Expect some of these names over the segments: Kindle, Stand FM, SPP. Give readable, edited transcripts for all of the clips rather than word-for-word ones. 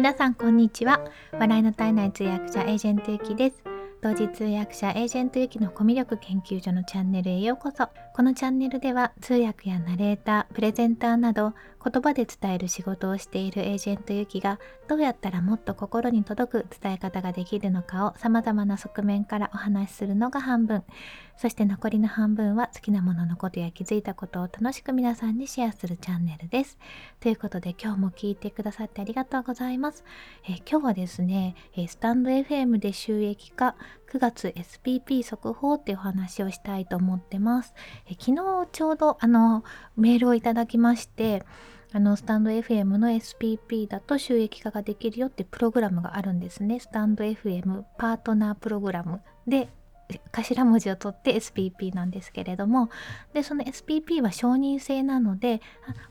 皆さんこんにちは。笑いの体内通訳者エージェントゆきです。同時通訳者エージェントゆきのコミュ力研究所のチャンネルへようこそ。このチャンネルでは通訳やナレーター、プレゼンターなど言葉で伝える仕事をしているエージェントゆきがどうやったらもっと心に届く伝え方ができるのかを様々な側面からお話しするのが半分、そして残りの半分は好きなもののことや気づいたことを楽しく皆さんにシェアするチャンネルです。ということで今日も聞いてくださってありがとうございます。今日はですね、スタンド FM で収益化9月 SPP 速報っていうお話をしたいと思ってます。昨日ちょうどメールをいただきまして、スタンド FM の SPP だと収益化ができるよってプログラムがあるんですね。スタンド FM パートナープログラムで頭文字を取って SPP なんですけれども、でその SPP は承認制なので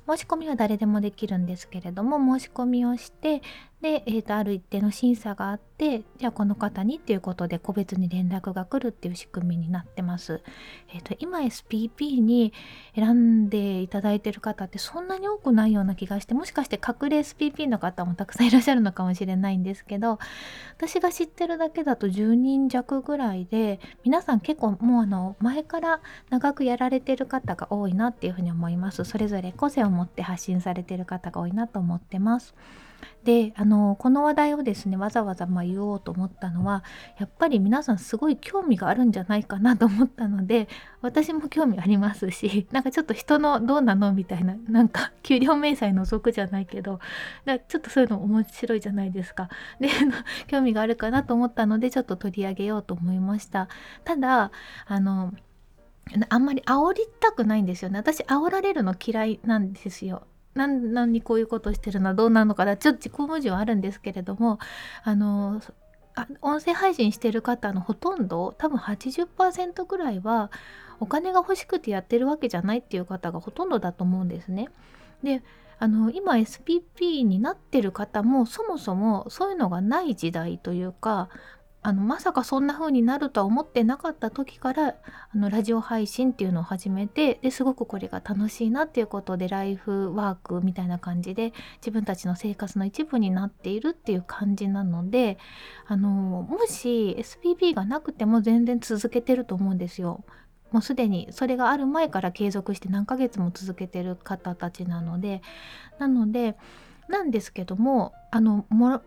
申し込みは誰でもできるんですけれども、申し込みをしてで、ある一定の審査があって、じゃあこの方にっていうことで個別に連絡が来るっていう仕組みになってます。今 SPP に選んでいただいている方ってそんなに多くないような気がして、もしかして隠れ SPP の方もたくさんいらっしゃるのかもしれないんですけど、私が知ってるだけだと10人弱ぐらいで、皆さん結構もう前から長くやられてる方が多いなっていうふうに思います。それぞれ個性を持って発信されている方が多いなと思ってます。でこの話題をですね、わざわざ言おうと思ったのは、やっぱり皆さんすごい興味があるんじゃないかなと思ったので、私も興味ありますし、なんかちょっと人のどうなのみたいな、なんか給料明細覗くじゃないけど、ちょっとそういうの面白いじゃないですか。で興味があるかなと思ったのでちょっと取り上げようと思いました。ただあんまり煽りたくないんですよね。私煽られるの嫌いなんですよ。何にこういうことしてるのはどうなのかな、ちょっと自己矛盾はあるんですけれども、音声配信してる方のほとんど、多分 80% ぐらいはお金が欲しくてやってるわけじゃないっていう方がほとんどだと思うんですね。で今 SPP になってる方もそもそもそういうのがない時代というか、まさかそんな風になるとは思ってなかった時からラジオ配信っていうのを始めて、ですごくこれが楽しいなっていうことでライフワークみたいな感じで自分たちの生活の一部になっているっていう感じなので、もし SPP がなくても全然続けてると思うんですよ。もうすでにそれがある前から継続して何ヶ月も続けてる方たちなのでなんですけども、も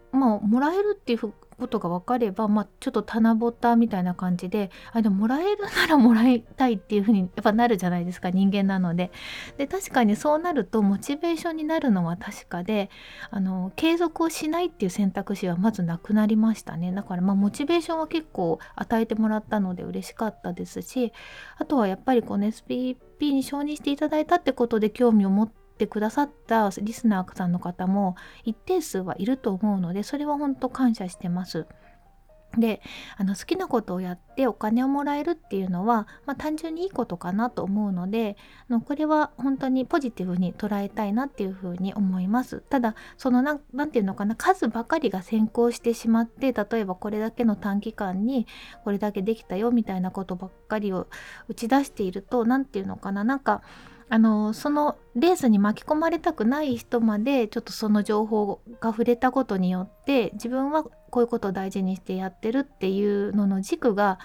らえるっていうことが分かれば、ちょっと棚ぼたみたいな感じで、でももらえるならもらいたいっていうふうにやっぱなるじゃないですか、人間なので。で確かにそうなるとモチベーションになるのは確かで、継続をしないっていう選択肢はまずなくなりましたね。だからモチベーションは結構与えてもらったので嬉しかったですし、あとはやっぱりこの SPP に承認していただいたってことで興味を持ってくださったリスナーさんの方も一定数はいると思うので、それは本当感謝してます。で好きなことをやってお金をもらえるっていうのは、単純にいいことかなと思うので、これは本当にポジティブに捉えたいなっていうふうに思います。ただそのなんていうのかな、数ばかりが先行してしまって、例えばこれだけの短期間にこれだけできたよみたいなことばっかりを打ち出していると、なんていうのかな、なんかそのレースに巻き込まれたくない人までちょっとその情報が触れたことによって、自分はこういうことを大事にしてやってるっていうのの軸が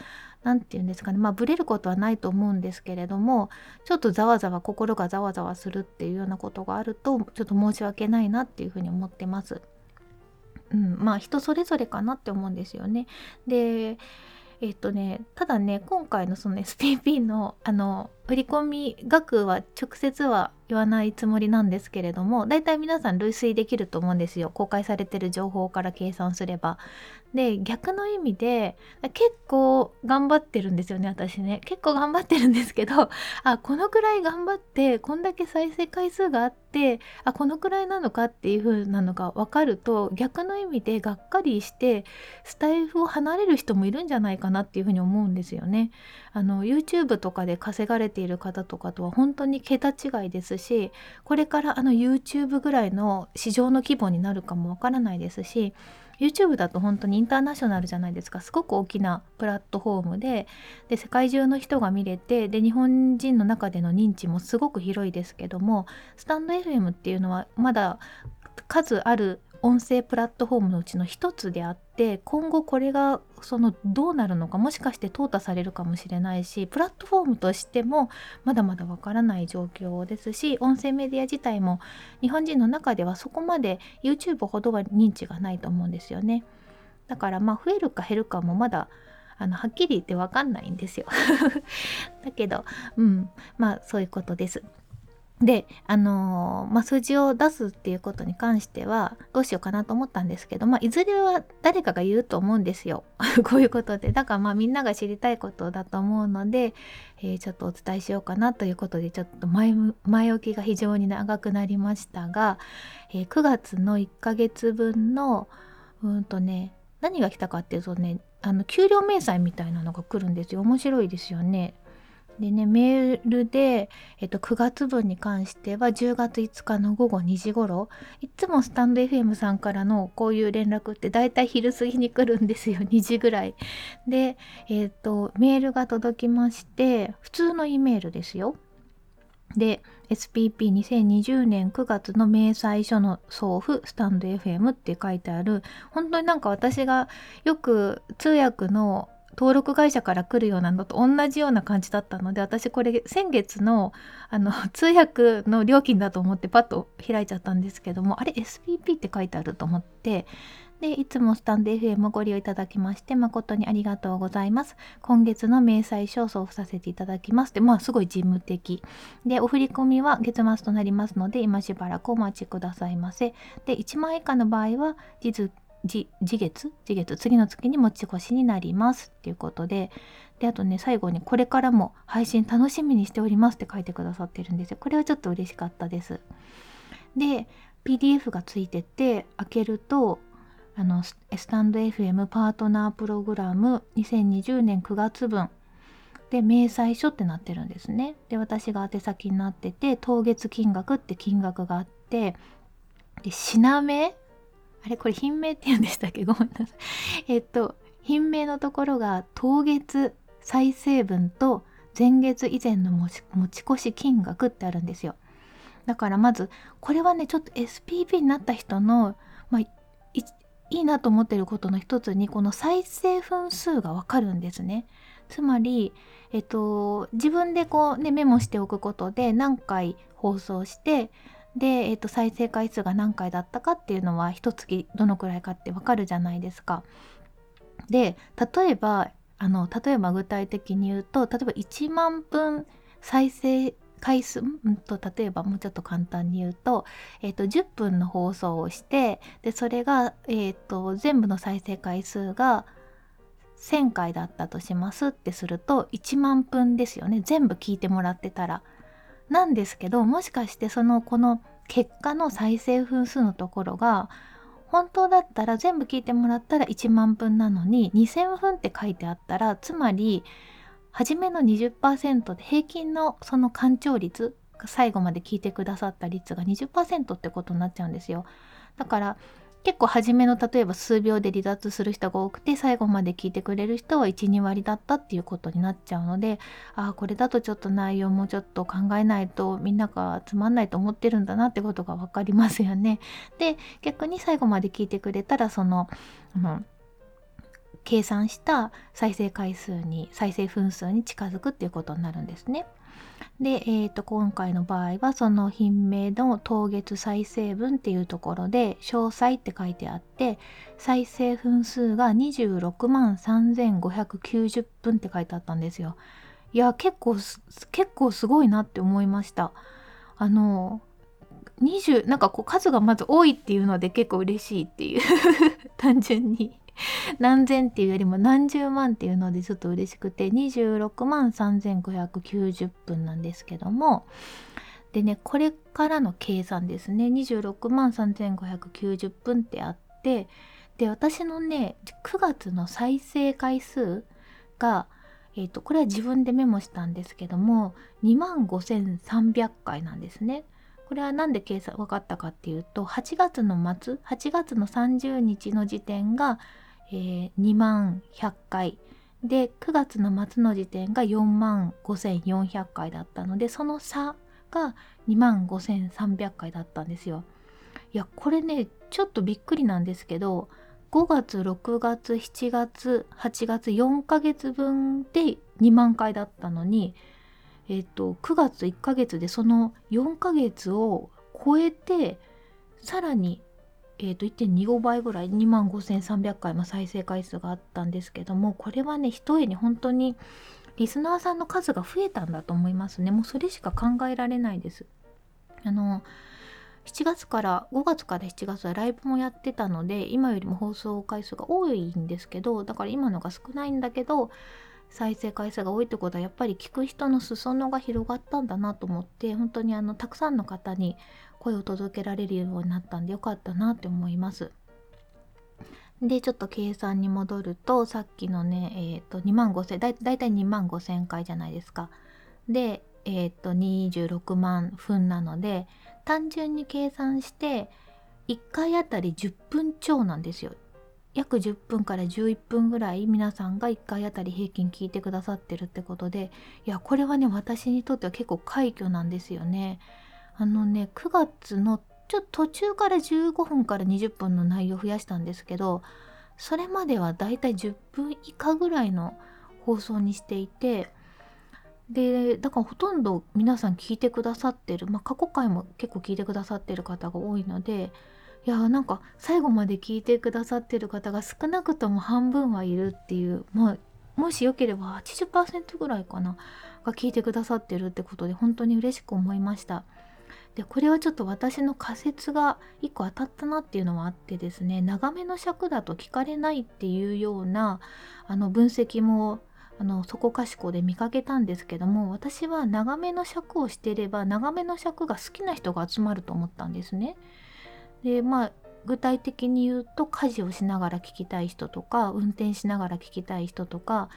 なんていうんですかね、ブレることはないと思うんですけれども、ちょっと心がざわざわするっていうようなことがあると、ちょっと申し訳ないなっていうふうに思ってます。人それぞれかなって思うんですよね。でただね、今回のその SPP の振り込み額は直接は言わないつもりなんですけれども、だいたい皆さん類推できると思うんですよ、公開されてる情報から計算すれば。で逆の意味で結構頑張ってるんですよね、私ね。結構頑張ってるんですけど、このくらい頑張ってこんだけ再生回数があって、このくらいなのかっていう風なのが分かると、逆の意味でがっかりしてスタイフを離れる人もいるんじゃないかなっていう風に思うんですよね。YouTube とかで稼がれている方とかとは本当に桁違いですし、これからYouTube ぐらいの市場の規模になるかもわからないですし、YouTube だと本当にインターナショナルじゃないですか。すごく大きなプラットフォーム で世界中の人が見れて、で日本人の中での認知もすごく広いですけども、スタンド FM っていうのはまだ数ある音声プラットフォームのうちの一つであって、今後これがそのどうなるのか、もしかして淘汰されるかもしれないし、プラットフォームとしてもまだまだわからない状況ですし、音声メディア自体も日本人の中ではそこまで YouTube ほどは認知がないと思うんですよね。だから増えるか減るかもまだはっきり言ってわかんないんですよだけどそういうことです。で、数字を出すっていうことに関してはどうしようかなと思ったんですけど、いずれは誰かが言うと思うんですよこういうことで。だからみんなが知りたいことだと思うので、ちょっとお伝えしようかなということで、ちょっと前置きが非常に長くなりましたが、9月の1ヶ月分の何が来たかっていうと給料明細みたいなのが来るんですよ。面白いですよね。でね、メールで、9月分に関しては10月5日の午後2時頃、いつもスタンド FM さんからのこういう連絡ってだいたい昼過ぎに来るんですよ、2時ぐらいで。メールが届きまして、普通の E メールですよ。で SPP2020 年9月の明細書の送付スタンド FM って書いてある、本当に私がよく通訳の登録会社から来るようなのと同じような感じだったので、私これ先月の通訳の料金だと思ってパッと開いちゃったんですけども、あれ SPP って書いてあると思って、でいつもスタンド FM をご利用いただきまして誠にありがとうございます。今月の明細書を送付させていただきますって、すごい事務的で、お振り込みは月末となりますので今しばらくお待ちくださいませ。で1万円以下の場合は次月次の月に持ち越しになりますっていうことで、あとね、最後にこれからも配信楽しみにしておりますって書いてくださってるんですよ。これはちょっと嬉しかったです。で PDF がついてて開けるとスタンド FM パートナープログラム2020年9月分で明細書ってなってるんですね。で私が宛先になってて、当月金額って金額があって、で品名、あれこれ品名って言うんでしたっけ、ごめんなさい品名のところが当月再生分と前月以前の持ち越し金額ってあるんですよ。だからまずこれはね、ちょっと SPP になった人のいいなと思ってることの一つに、この再生分数がわかるんですね。つまり、自分でメモしておくことで何回放送してで、再生回数が何回だったかっていうのは一月どのくらいかってわかるじゃないですか。で例えば具体的に言うと、例えば1万分再生回数例えばもうちょっと簡単に言うと、10分の放送をして、でそれが、全部の再生回数が1000回だったとしますってすると1万分ですよね、全部聞いてもらってたら。なんですけど、もしかしてこの結果の再生分数のところが、本当だったら全部聞いてもらったら1万分なのに2000分って書いてあったら、つまり初めの 20% で平均のその完聴率、最後まで聞いてくださった率が 20% ってことになっちゃうんですよ。だから結構初めの例えば数秒で離脱する人が多くて、最後まで聞いてくれる人は 1,2 割だったっていうことになっちゃうので、これだとちょっと内容もちょっと考えないとみんながつまんないと思ってるんだなってことが分かりますよね。で逆に最後まで聞いてくれたら計算した再生分数に近づくっていうことになるんですね。で、今回の場合はその品名の当月再生分っていうところで詳細って書いてあって、再生分数が26万3590分って書いてあったんですよ。いや結構すごいなって思いました。数がまず多いっていうので結構嬉しいっていう単純に何千っていうよりも何十万っていうのでちょっと嬉しくて、26万3590分なんですけども、でね、これからの計算ですね。26万3590分ってあって、で私のね9月の再生回数が、これは自分でメモしたんですけども 25,300 回なんですね。これはなんで分かったかっていうと、8月の30日の時点が、2万100回で、9月の末の時点が4万5400回だったので、その差が2万5300回だったんですよ。いやこれねちょっとびっくりなんですけど、5月6月7月8月4ヶ月分で2万回だったのに、9月1ヶ月でその4ヶ月を超えてさらに、1.25 倍ぐらい 25,300 回も再生回数があったんですけども、これはねひとえに本当にリスナーさんの数が増えたんだと思いますね。もうそれしか考えられないです。5月から7月はライブもやってたので今よりも放送回数が多いんですけど、だから今のが少ないんだけど再生回数が多いってことはやっぱり聞く人の裾野が広がったんだなと思って、本当にたくさんの方に声を届けられるようになったんでよかったなって思います。でちょっと計算に戻ると、さっきのね、だいたい2万5千回じゃないですか。で、26万分なので単純に計算して1回あたり10分超なんですよ。約10分から11分ぐらい皆さんが1回あたり平均聞いてくださってるってことで、いやこれはね私にとっては結構快挙なんですよね。9月のちょっと途中から15分から20分の内容を増やしたんですけど、それまではだいたい10分以下ぐらいの放送にしていて、でだからほとんど皆さん聞いてくださってる、過去回も結構聞いてくださってる方が多いので、いやなんか最後まで聞いてくださってる方が少なくとも半分はいるっていう、もしよければ 80% ぐらいかなが聞いてくださってるってことで本当に嬉しく思いました。でこれはちょっと私の仮説が1個当たったなっていうのはあってですね、長めの尺だと聞かれないっていうような分析もそこかしこで見かけたんですけども、私は長めの尺をしていれば長めの尺が好きな人が集まると思ったんですね。で具体的に言うと、家事をしながら聞きたい人とか運転しながら聞きたい人とか、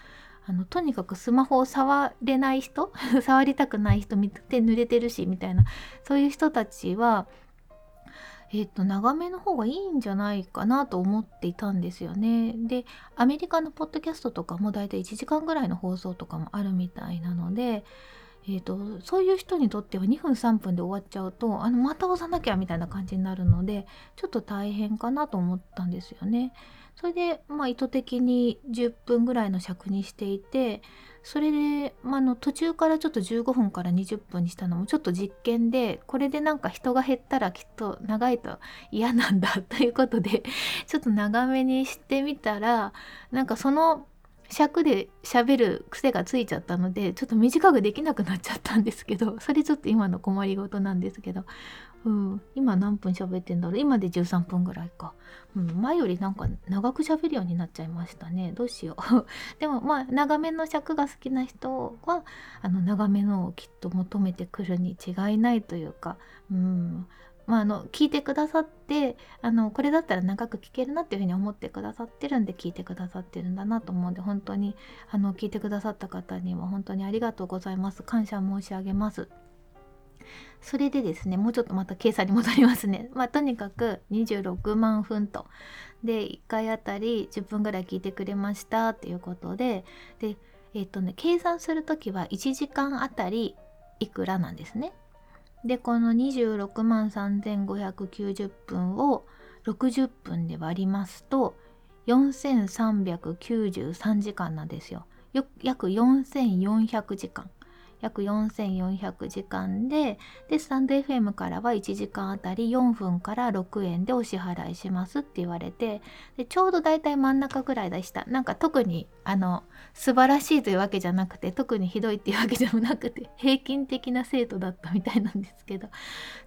とにかくスマホを触れない人触りたくない人、手濡れてるしみたいな、そういう人たちは、長めの方がいいんじゃないかなと思っていたんですよね。でアメリカのポッドキャストとかもだいたい1時間ぐらいの放送とかもあるみたいなので、そういう人にとっては2分3分で終わっちゃうとまた押さなきゃみたいな感じになるのでちょっと大変かなと思ったんですよね。それで、意図的に10分ぐらいの尺にしていて、それで、途中からちょっと15分から20分にしたのもちょっと実験で、これでなんか人が減ったらきっと長いと嫌なんだということでちょっと長めにしてみたら、なんかその尺で喋る癖がついちゃったのでちょっと短くできなくなっちゃったんですけど、それちょっと今の困りごとなんですけど、今何分喋ってんだろう、今で13分ぐらいか、前よりなんか長く喋るようになっちゃいましたね。どうしようでも長めの尺が好きな人は長めのをきっと求めてくるに違いないというか、聞いてくださってこれだったら長く聞けるなっていうふうに思ってくださってるんで聞いてくださってるんだなと思うんで、本当に聞いてくださった方には本当にありがとうございます。感謝申し上げます。それでですね、もうちょっとまた計算に戻りますね。とにかく26万分とで1回あたり10分ぐらい聞いてくれましたっていうことで、計算するときは1時間あたりいくらなんですね。でこの 263,590 分を60分で割りますと 4,393 時間なんですよ。約4400時間。約4400時間でスタンド FM からは1時間あたり4分から6円でお支払いしますって言われて、でちょうどだいたい真ん中ぐらいでした。なんか特に素晴らしいというわけじゃなくて特にひどいっていうわけでもなくて平均的な生徒だったみたいなんですけど、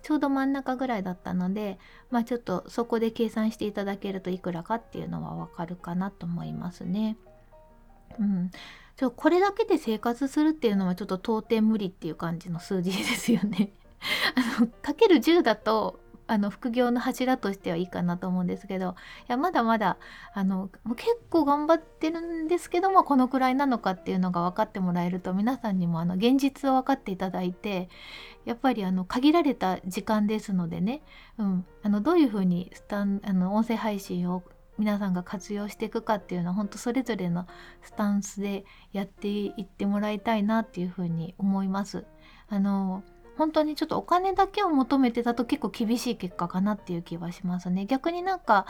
ちょうど真ん中ぐらいだったので、ちょっとそこで計算していただけるといくらかっていうのはわかるかなと思いますね。これだけで生活するっていうのはちょっと到底無理っていう感じの数字ですよねかける10だと副業の柱としてはいいかなと思うんですけど、いやまだまだ結構頑張ってるんですけども、このくらいなのかっていうのが分かってもらえると皆さんにも現実を分かっていただいて、やっぱり限られた時間ですのでね、どういうふうに音声配信を皆さんが活用していくかっていうのは本当それぞれのスタンスでやっていってもらいたいなっていうふうに思います。本当にちょっとお金だけを求めてたと結構厳しい結果かなっていう気はしますね。逆になんか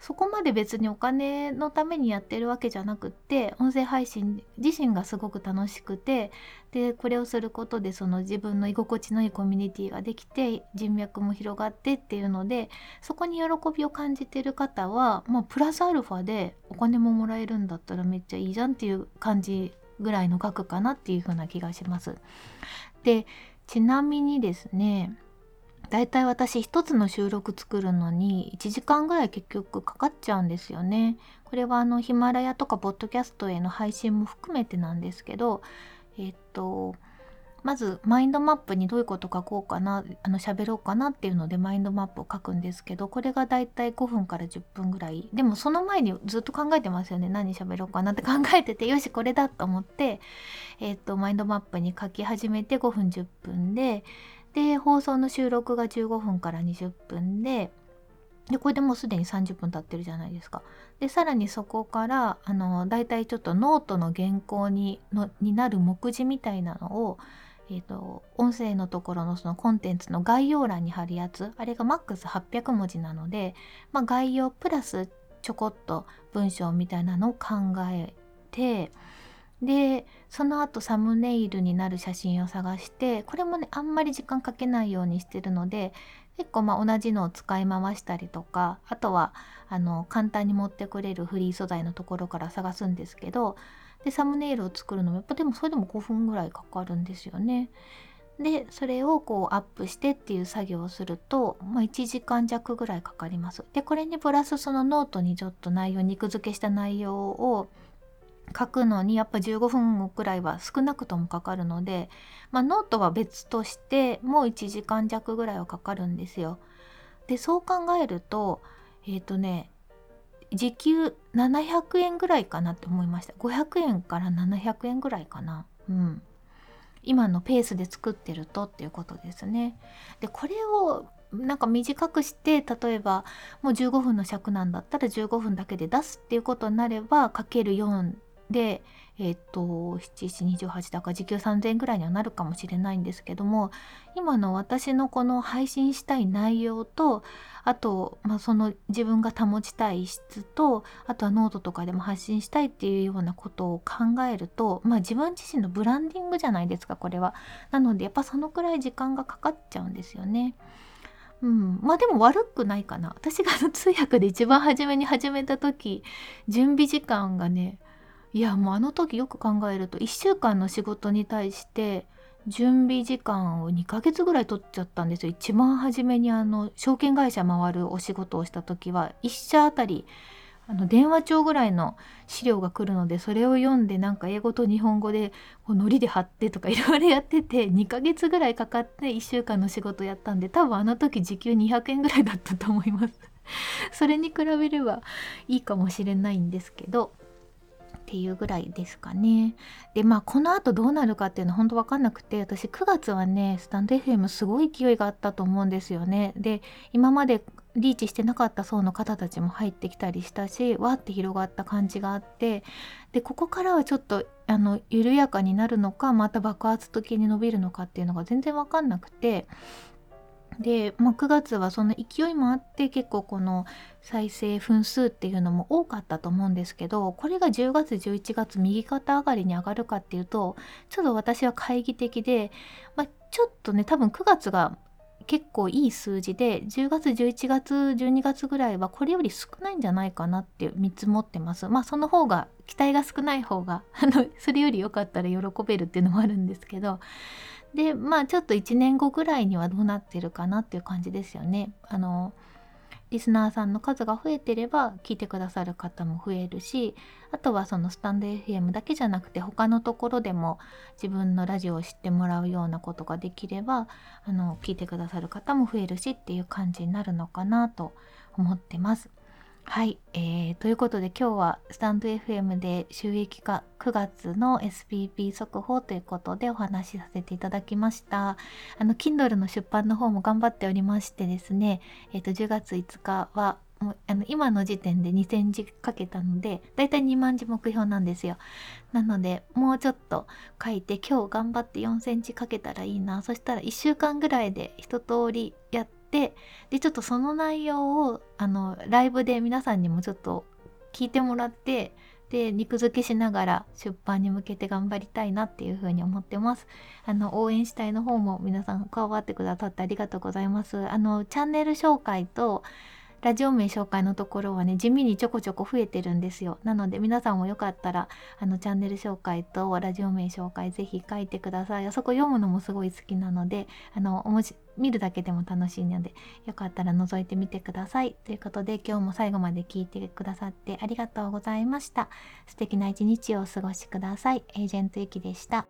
そこまで別にお金のためにやってるわけじゃなくって、音声配信自身がすごく楽しくて、でこれをすることでその自分の居心地のいいコミュニティができて人脈も広がってっていうので、そこに喜びを感じてる方は、まあ、プラスアルファでお金ももらえるんだったらめっちゃいいじゃんっていう感じぐらいの額かなっていう風な気がします。でちなみにですね、だいたい私一つの収録作るのに1時間ぐらい結局かかっちゃうんですよね。これはヒマラヤとかポッドキャストへの配信も含めてなんですけど、まずマインドマップにどういうこと書こうかな、喋ろうかなっていうのでマインドマップを書くんですけど、これがだいたい5分から10分ぐらい。でもその前にずっと考えてますよね。何喋ろうかなって考えてて、よしこれだと思って、マインドマップに書き始めて5分10分で放送の収録が15分から20分でこれでもうすでに30分経ってるじゃないですか。でさらにそこからだいたいちょっとノートの原稿になる目次みたいなのを、音声のところのそのコンテンツの概要欄に貼るやつ、あれがマックス800文字なので、まあ、概要プラスちょこっと文章みたいなのを考えて、でその後サムネイルになる写真を探して、これもねあんまり時間かけないようにしてるので、結構まあ同じのを使い回したりとか、あとは簡単に持ってくれるフリー素材のところから探すんですけど、でサムネイルを作るのもやっぱでもそれでも5分ぐらいかかるんですよね。でそれをこうアップしてっていう作業をすると、まあ、1時間弱ぐらいかかります。でこれにプラスそのノートにちょっと内容、肉付けした内容を書くのにやっぱ15分くらいは少なくともかかるので、まあ、ノートは別としてもう1時間弱ぐらいはかかるんですよ。でそう考えると時給700円ぐらいかなって思いました。500円から700円ぐらいかな、うん、今のペースで作ってるとっていうことですね。でこれをなんか短くして、例えばもう15分の尺なんだったら15分だけで出すっていうことになれば、かける4で728だから時給3000円ぐらいにはなるかもしれないんですけども、今の私のこの配信したい内容と、あと、まあ、その自分が保ちたい質と、あとはノートとかでも発信したいっていうようなことを考えると、まあ、自分自身のブランディングじゃないですかこれは。なのでやっぱそのくらい時間がかかっちゃうんですよね。うん、まあでも悪くないかな。私が通訳で一番初めに始めた時、準備時間がね、いやもう時よく考えると1週間の仕事に対して準備時間を2ヶ月ぐらい取っちゃったんですよ。一番初めに証券会社回るお仕事をした時は、1社あたり電話帳ぐらいの資料が来るので、それを読んでなんか英語と日本語でこうノリで貼ってとかいろいろやってて、2ヶ月ぐらいかかって1週間の仕事やったんで、多分時時給200円ぐらいだったと思いますそれに比べればいいかもしれないんですけどっていうぐらいですかね。でまあこの後どうなるかっていうのは本当分かんなくて、私9月はねスタンド FM すごい勢いがあったと思うんですよね。で今までリーチしてなかった層の方たちも入ってきたりしたし、わーって広がった感じがあって、でここからはちょっと緩やかになるのか、また爆発的に伸びるのかっていうのが全然分かんなくて、で、まあ、9月はその勢いもあって結構この再生分数っていうのも多かったと思うんですけど、これが10月11月右肩上がりに上がるかっていうとちょっと私は懐疑的で、まあ、ちょっとね多分9月が結構いい数字で、10月11月12月ぐらいはこれより少ないんじゃないかなって見積もってます。まあその方が期待が少ない方がそれより良かったら喜べるっていうのもあるんですけど、でまあちょっと1年後ぐらいにはどうなってるかなっていう感じですよね。リスナーさんの数が増えてれば聞いてくださる方も増えるし、あとはそのスタンド FM だけじゃなくて他のところでも自分のラジオを知ってもらうようなことができれば聞いてくださる方も増えるしっていう感じになるのかなと思ってます。はい、ということで今日はスタンド FM で収益化9月の SPP 速報ということでお話しさせていただきました。Kindle の出版の方も頑張っておりましてですね、10月5日は今の時点で2000字かけたので、だいたい2万字目標なんですよ。なのでもうちょっと書いて、今日頑張って4000字かけたらいいな。そしたら1週間ぐらいで一通りやって、でちょっとその内容をライブで皆さんにもちょっと聞いてもらって、で肉付けしながら出版に向けて頑張りたいなっていうふうに思ってます。応援したいの方も皆さん加わってくださってありがとうございます。チャンネル紹介とラジオ名紹介のところはね、地味にちょこちょこ増えてるんですよ。なので皆さんもよかったらチャンネル紹介とラジオ名紹介ぜひ書いてください。あそこ読むのもすごい好きなので、見るだけでも楽しいので、よかったら覗いてみてください。ということで今日も最後まで聞いてくださってありがとうございました。素敵な一日をお過ごしください。エージェントゆきでした。